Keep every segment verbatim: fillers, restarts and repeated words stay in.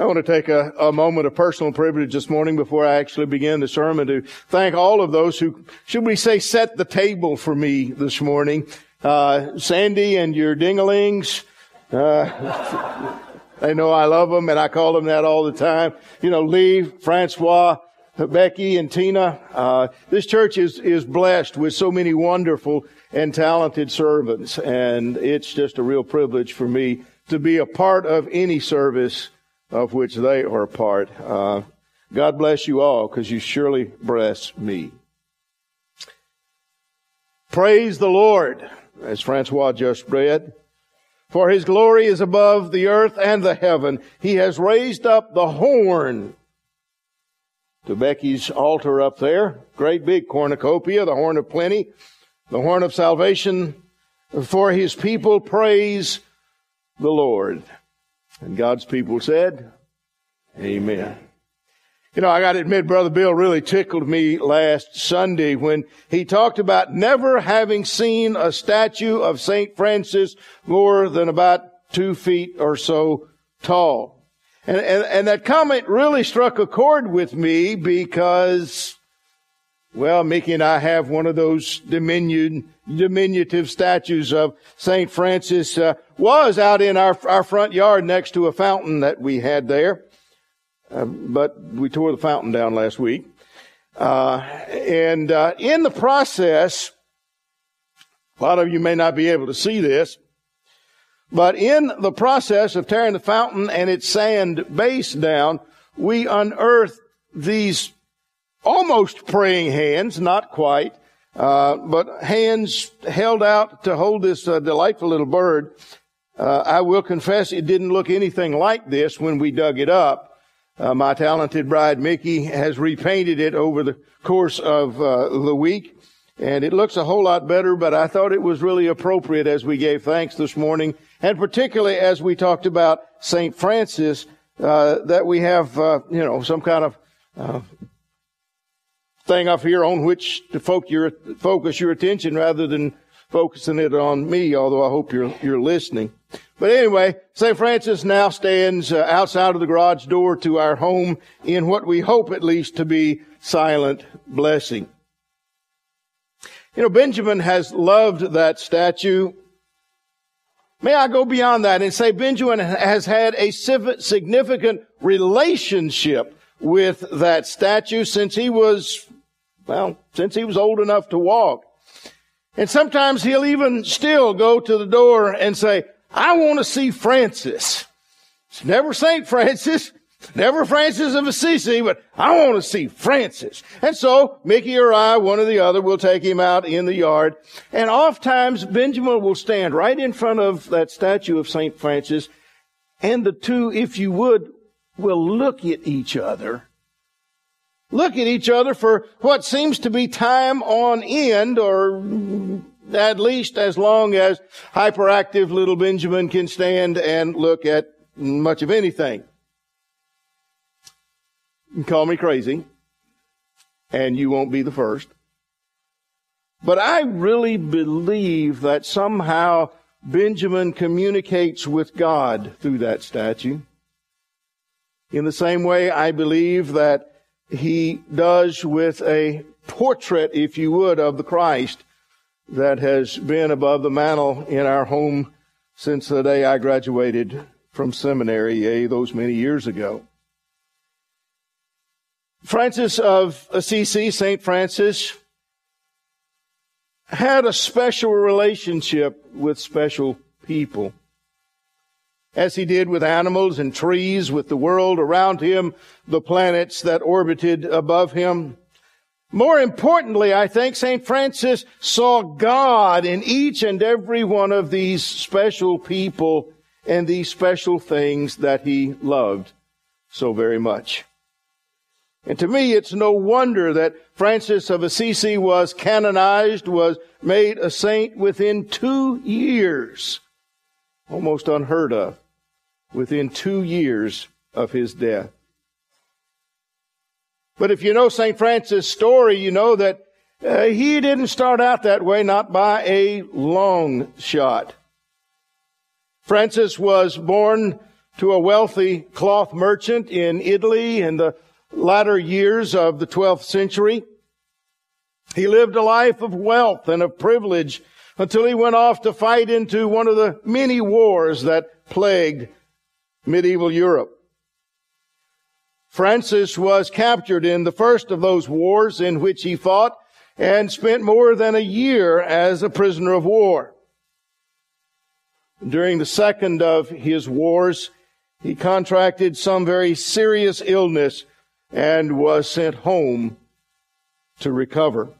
I want to take a, a moment of personal privilege this morning before I actually begin the sermon to thank all of those who, should we say, set the table for me this morning. Uh, Sandy and your ding-a-lings. Uh, they know I love them, and I call them that all the time. You know, Lee, Francois, Becky, and Tina. Uh, this church is, is blessed with so many wonderful and talented servants, and it's just a real privilege for me to be a part of any service of which they are a part. Uh, God bless you all, because you surely bless me. Praise the Lord, as Francois just read, for His glory is above the earth and the heaven. He has raised up the horn to Becky's altar up there. Great big cornucopia, the horn of plenty, the horn of salvation for His people. Praise the Lord. And God's people said, amen. You know, I got to admit, Brother Bill really tickled me last Sunday when he talked about never having seen a statue of Saint Francis more than about two feet or so tall. And, and, and that comment really struck a chord with me because, well, Mickey and I have one of those diminu- diminutive statues of Saint Francis uh, was out in our, our front yard next to a fountain that we had there. Uh, but we tore the fountain down last week. Uh, and uh, in the process, a lot of you may not be able to see this, but in the process of tearing the fountain and its sand base down, we unearthed these almost praying hands, not quite, uh, but hands held out to hold this uh, delightful little bird. Uh, I will confess it didn't look anything like this when we dug it up. Uh, my talented bride, Mickey, has repainted it over the course of uh, the week, and it looks a whole lot better, but I thought it was really appropriate as we gave thanks this morning, and particularly as we talked about Saint Francis, uh, that we have, uh, you know, some kind of Uh, thing up here on which to focus your, focus your attention rather than focusing it on me, although I hope you're, you're listening. But anyway, Saint Francis now stands uh, outside of the garage door to our home in what we hope at least to be silent blessing. You know, Benjamin has loved that statue. May I go beyond that and say Benjamin has had a significant relationship with that statue since he was Well, since he was old enough to walk. And sometimes he'll even still go to the door and say, I want to see Francis. It's never Saint Francis, never Francis of Assisi, but I want to see Francis. And so Mickey or I, one or the other, will take him out in the yard. And oftentimes Benjamin will stand right in front of that statue of Saint Francis. And the two, if you would, will look at each other. Look at each other for what seems to be time on end, or at least as long as hyperactive little Benjamin can stand and look at much of anything. You can call me crazy, and you won't be the first. But I really believe that somehow Benjamin communicates with God through that statue. In the same way, I believe that he does with a portrait, if you would, of the Christ that has been above the mantel in our home since the day I graduated from seminary, yea, those many years ago. Francis of Assisi, Saint Francis, had a special relationship with special people. As he did with animals and trees, with the world around him, the planets that orbited above him. More importantly, I think Saint Francis saw God in each and every one of these special people and these special things that he loved so very much. And to me, it's no wonder that Francis of Assisi was canonized, was made a saint within two years. Almost unheard of, within two years of his death. But if you know Saint Francis' story, you know that uh, he didn't start out that way, not by a long shot. Francis was born to a wealthy cloth merchant in Italy in the latter years of the twelfth century. He lived a life of wealth and of privilege until he went off to fight into one of the many wars that plagued medieval Europe. Francis was captured in the first of those wars in which he fought and spent more than a year as a prisoner of war. During the second of his wars, he contracted some very serious illness and was sent home to recover.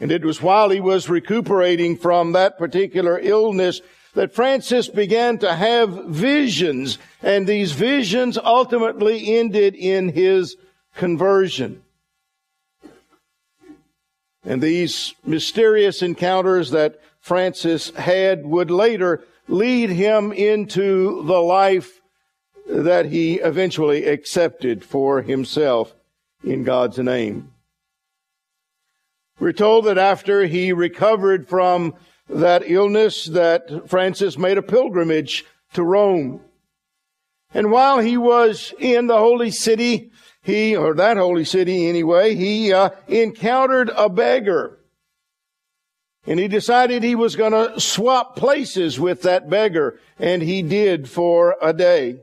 And it was while he was recuperating from that particular illness that Francis began to have visions, and these visions ultimately ended in his conversion. And these mysterious encounters that Francis had would later lead him into the life that he eventually accepted for himself in God's name. We're told that after he recovered from that illness that Francis made a pilgrimage to Rome. And while he was in the holy city, he, or that holy city anyway, he uh, encountered a beggar. And he decided he was going to swap places with that beggar, and he did for a day,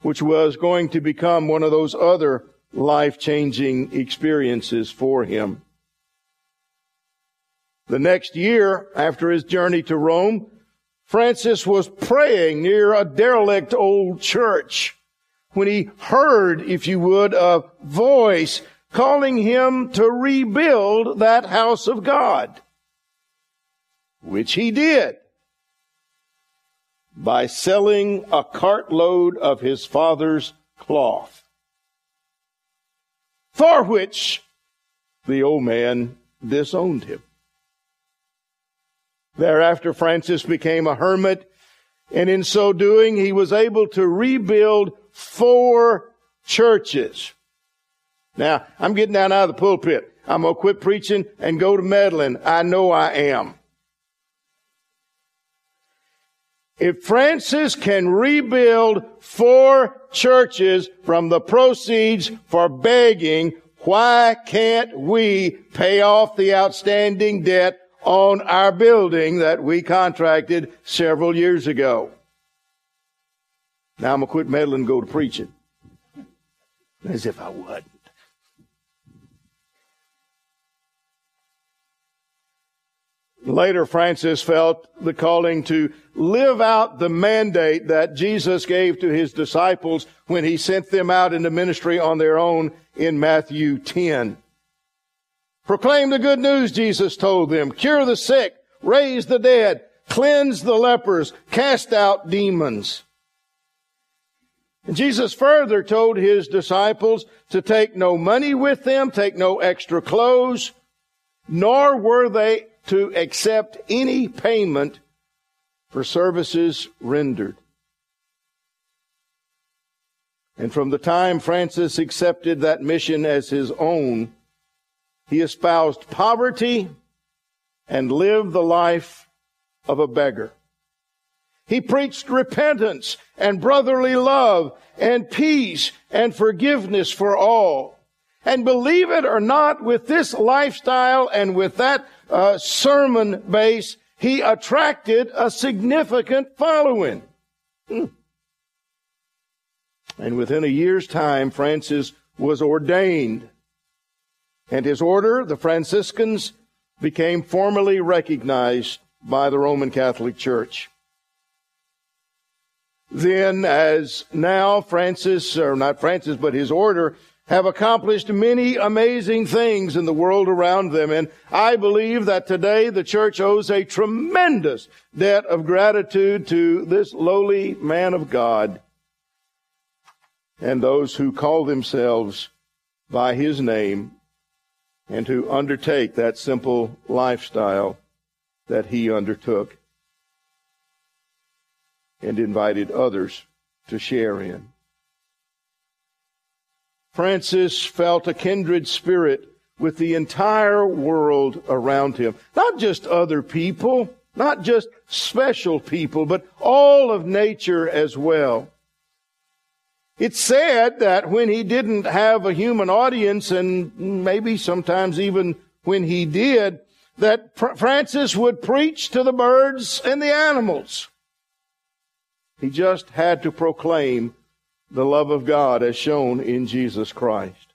which was going to become one of those other life-changing experiences for him. The next year, after his journey to Rome, Francis was praying near a derelict old church when he heard, if you would, a voice calling him to rebuild that house of God, which he did by selling a cartload of his father's cloth, for which the old man disowned him. Thereafter, Francis became a hermit, and in so doing, he was able to rebuild four churches. Now, I'm getting down out of the pulpit. I'm going to quit preaching and go to meddling. I know I am. If Francis can rebuild four churches from the proceeds for begging, why can't we pay off the outstanding debt on our building that we contracted several years ago? Now I'm going to quit meddling and go to preaching. As if I wouldn't. Later, Francis felt the calling to live out the mandate that Jesus gave to his disciples when he sent them out into ministry on their own in Matthew ten. Proclaim the good news, Jesus told them. Cure the sick, raise the dead, cleanse the lepers, cast out demons. And Jesus further told his disciples to take no money with them, take no extra clothes, nor were they to accept any payment for services rendered. And from the time Francis accepted that mission as his own, he espoused poverty and lived the life of a beggar. He preached repentance and brotherly love and peace and forgiveness for all. And believe it or not, with this lifestyle and with that uh, sermon base, he attracted a significant following. Mm. And within a year's time, Francis was ordained. And his order, the Franciscans, became formally recognized by the Roman Catholic Church. Then, as now, Francis, or not Francis, but his order, have accomplished many amazing things in the world around them. And I believe that today the church owes a tremendous debt of gratitude to this lowly man of God and those who call themselves by his name and who undertake that simple lifestyle that he undertook and invited others to share in. Francis felt a kindred spirit with the entire world around him. Not just other people, Not just special people, but all of nature as well. It's sad that when he didn't have a human audience, and maybe sometimes even when he did, that Francis would preach to the birds and the animals. He just had to proclaim the love of God as shown in Jesus Christ.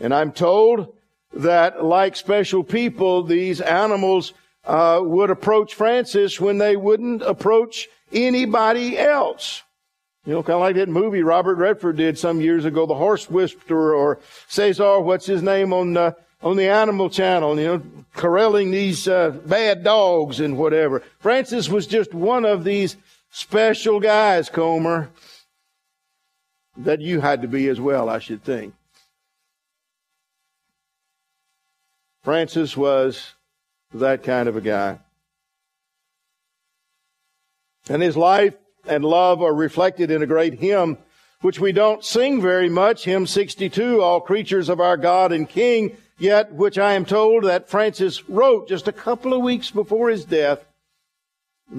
And I'm told that, like special people, these animals uh, would approach Francis when they wouldn't approach anybody else. You know, kind of like that movie Robert Redford did some years ago, The Horse Whisperer, or Cesar, what's his name, on uh, on the Animal Channel, you know, corralling these uh, bad dogs and whatever. Francis was just one of these special guys, Comer, that you had to be as well, I should think. Francis was that kind of a guy. And his life and love are reflected in a great hymn, which we don't sing very much, hymn sixty-two, All Creatures of Our God and King, yet which I am told that Francis wrote just a couple of weeks before his death,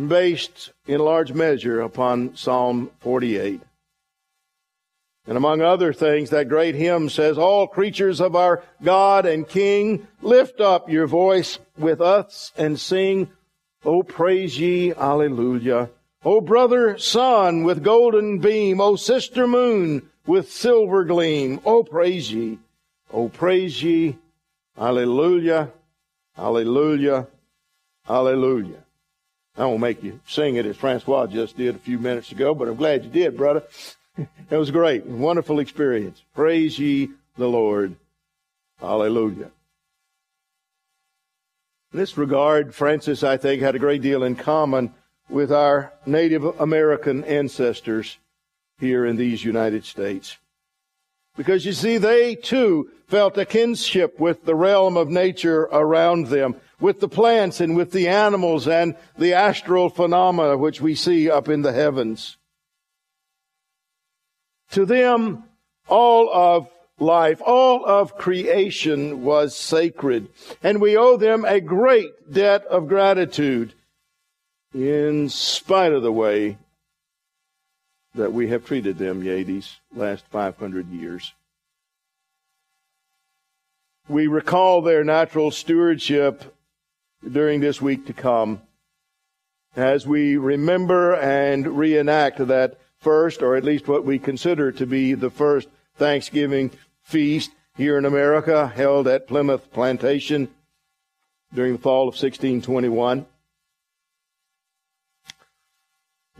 based in large measure upon Psalm forty-eight. And among other things, that great hymn says, All creatures of our God and King, lift up your voice with us and sing, O praise ye, alleluia. O brother sun with golden beam, O sister moon with silver gleam, O praise ye, O praise ye, alleluia, alleluia, alleluia. I won't make you sing it as Francois just did a few minutes ago, but I'm glad you did, brother. It was great, wonderful experience. Praise ye the Lord. Hallelujah. In this regard, Francis, I think, had a great deal in common with our Native American ancestors here in these United States. Because, you see, they, too, felt a kinship with the realm of nature around them, with the plants and with the animals and the astral phenomena which we see up in the heavens. To them, all of life, all of creation was sacred, and we owe them a great debt of gratitude in spite of the way that we have treated them, yea, these last five hundred years. We recall their natural stewardship during this week to come as we remember and reenact that first, or at least what we consider to be the first Thanksgiving feast here in America, held at Plymouth Plantation during the fall of sixteen twenty-one.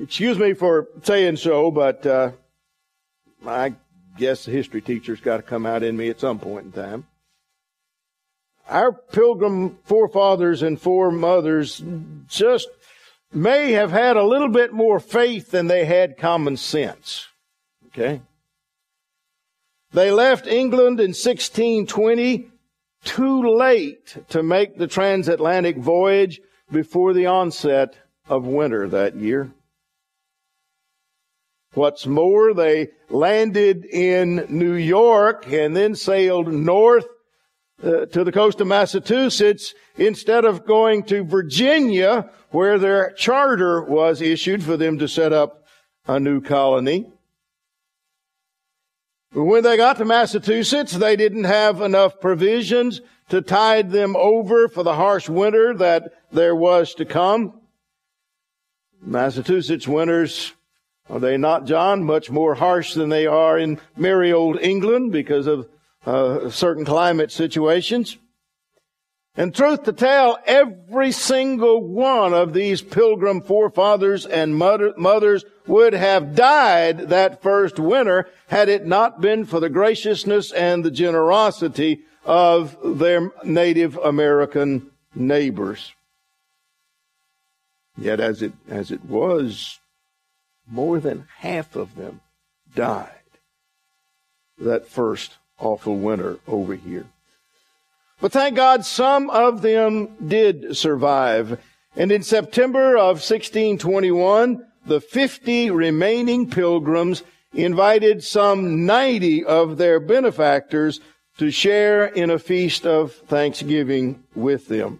Excuse me for saying so, but uh, I guess the history teacher's got to come out in me at some point in time. Our pilgrim forefathers and foremothers just may have had a little bit more faith than they had common sense. Okay? They left England in sixteen twenty, too late to make the transatlantic voyage before the onset of winter that year. What's more, they landed in New York and then sailed north Uh, to the coast of Massachusetts instead of going to Virginia, where their charter was issued for them to set up a new colony. When they got to Massachusetts, they didn't have enough provisions to tide them over for the harsh winter that there was to come. Massachusetts winters, are they not, John, much more harsh than they are in merry old England because of Uh, certain climate situations. And truth to tell, every single one of these pilgrim forefathers and mother, mothers would have died that first winter had it not been for the graciousness and the generosity of their Native American neighbors. Yet as it, as it was, more than half of them died that first winter. Awful winter over here. But thank God some of them did survive. And in September of sixteen twenty-one, the fifty remaining pilgrims invited some ninety of their benefactors to share in a feast of thanksgiving with them.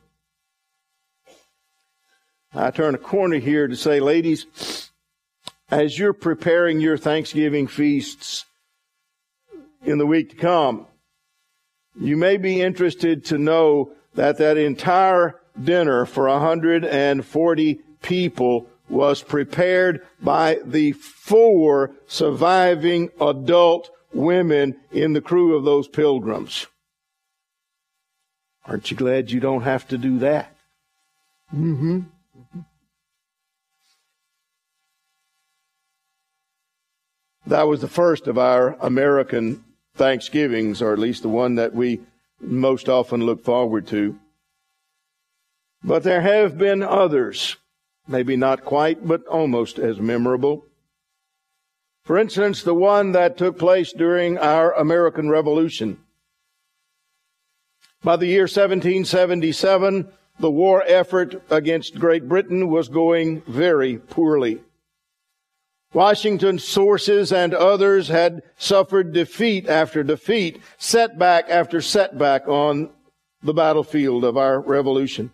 I turn a corner here to say, ladies, as you're preparing your Thanksgiving feasts in the week to come, you may be interested to know that that entire dinner for one hundred forty people was prepared by the four surviving adult women in the crew of those pilgrims. Aren't you glad you don't have to do that? Mm-hmm. Mm-hmm. That was the first of our American Thanksgivings, or at least the one that we most often look forward to. But there have been others, maybe not quite, but almost as memorable. For instance, the one that took place during our American Revolution. By the year seventeen seventy-seven, the war effort against Great Britain was going very poorly. Washington's sources and others had suffered defeat after defeat, setback after setback on the battlefield of our revolution.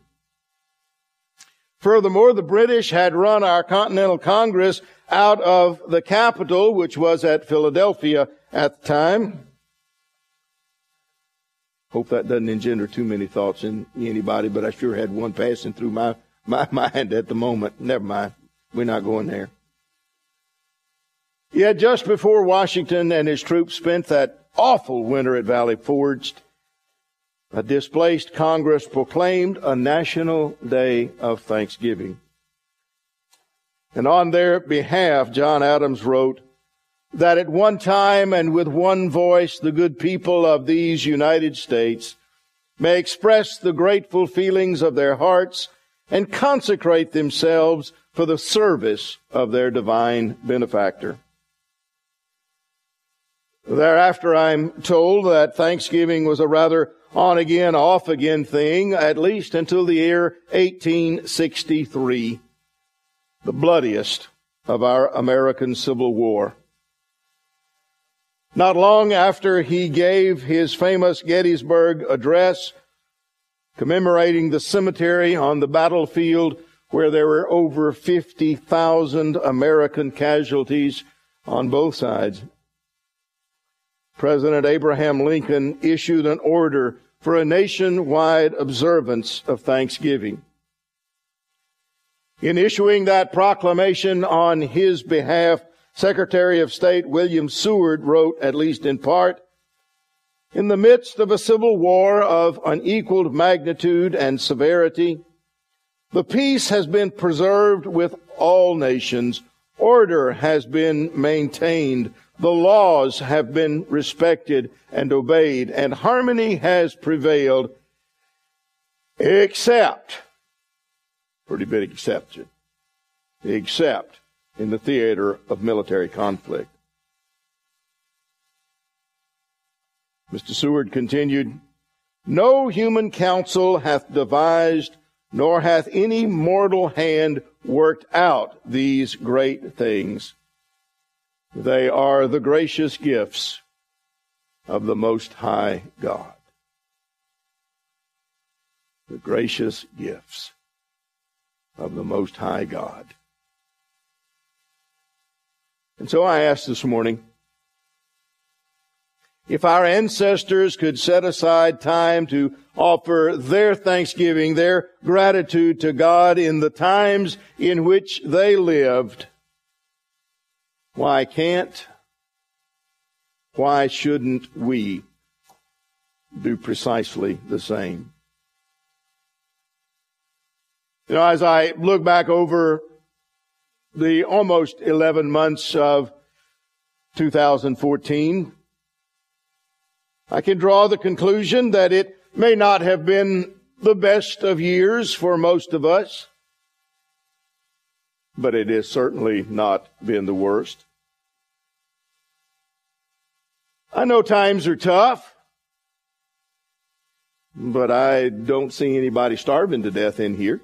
Furthermore, the British had run our Continental Congress out of the capital, which was at Philadelphia at the time. Hope that doesn't engender too many thoughts in anybody, but I sure had one passing through my, my mind at the moment. Never mind. We're not going there. Yet just before Washington and his troops spent that awful winter at Valley Forge, a displaced Congress proclaimed a national day of thanksgiving. And on their behalf, John Adams wrote that at one time and with one voice, the good people of these United States may express the grateful feelings of their hearts and consecrate themselves for the service of their divine benefactor. Thereafter, I'm told that Thanksgiving was a rather on-again, off-again thing, at least until the year eighteen sixty-three, the bloodiest of our American Civil War. Not long after he gave his famous Gettysburg Address, commemorating the cemetery on the battlefield where there were over fifty thousand American casualties on both sides, President Abraham Lincoln issued an order for a nationwide observance of Thanksgiving. In issuing that proclamation on his behalf, Secretary of State William Seward wrote, at least in part, "In the midst of a civil war of unequaled magnitude and severity, the peace has been preserved with all nations, order has been maintained, the laws have been respected and obeyed, and harmony has prevailed, except," pretty big exception, except in the theater of military conflict. Mister Seward continued, "No human counsel hath devised, nor hath any mortal hand worked out these great things. They are the gracious gifts of the Most High God." The gracious gifts of the Most High God. And so I ask this morning, if our ancestors could set aside time to offer their thanksgiving, their gratitude to God in the times in which they lived, why can't, why shouldn't we do precisely the same? You know, as I look back over the almost eleven months of two thousand fourteen, I can draw the conclusion that it may not have been the best of years for most of us, but it has certainly not been the worst. I know times are tough, but I don't see anybody starving to death in here.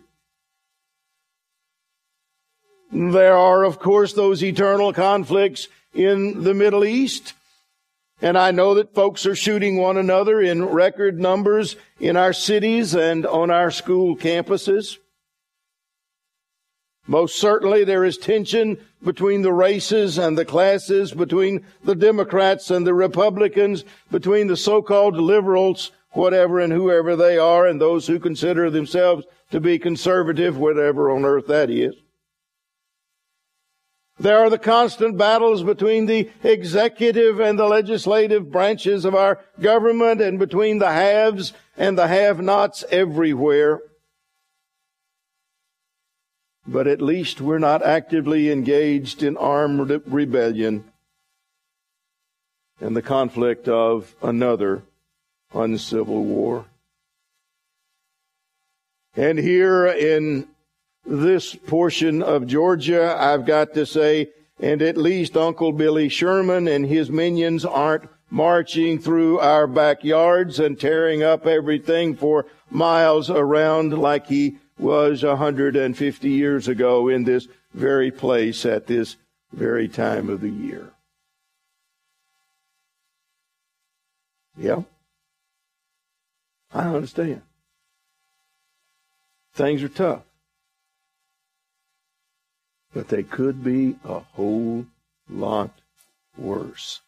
There are, of course, those eternal conflicts in the Middle East, and I know that folks are shooting one another in record numbers in our cities and on our school campuses. Most certainly there is tension between the races and the classes, between the Democrats and the Republicans, between the so-called liberals, whatever and whoever they are, and those who consider themselves to be conservative, whatever on earth that is. There are the constant battles between the executive and the legislative branches of our government and between the haves and the have-nots everywhere. But at least we're not actively engaged in armed rebellion and the conflict of another uncivil war. And here in this portion of Georgia, I've got to say, and at least Uncle Billy Sherman and his minions aren't marching through our backyards and tearing up everything for miles around like he was one hundred fifty years ago in this very place at this very time of the year. Yeah, I understand. Things are tough. But they could be a whole lot worse.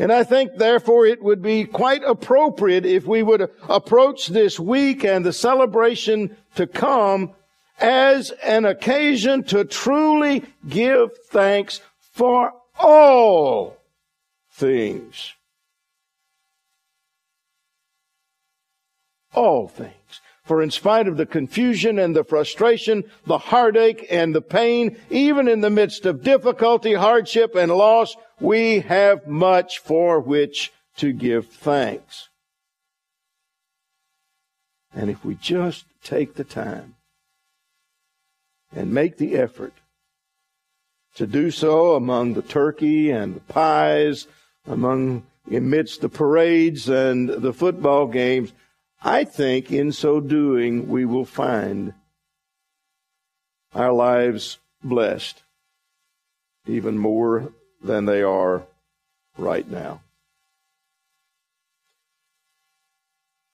And I think, therefore, it would be quite appropriate if we would approach this week and the celebration to come as an occasion to truly give thanks for all things. All things. For in spite of the confusion and the frustration, the heartache and the pain, even in the midst of difficulty, hardship, and loss, we have much for which to give thanks. And if we just take the time and make the effort to do so among the turkey and the pies, among amidst the parades and the football games, I think in so doing we will find our lives blessed even more than they are right now.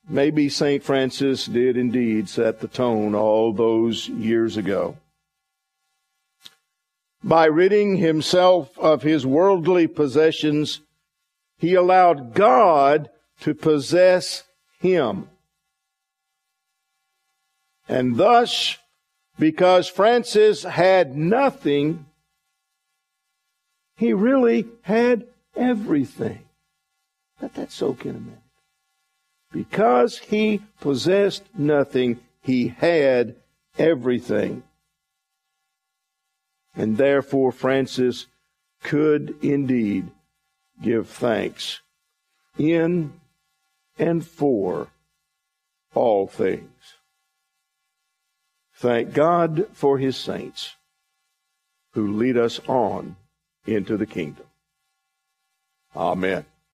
Maybe Saint Francis did indeed set the tone all those years ago by ridding himself of his worldly possessions. He allowed God to possess him. And thus, because Francis had nothing, he really had everything. Let that soak in a minute. Because he possessed nothing, he had everything. And therefore, Francis could indeed give thanks in and for all things. Thank God for his saints who lead us on into the kingdom. Amen.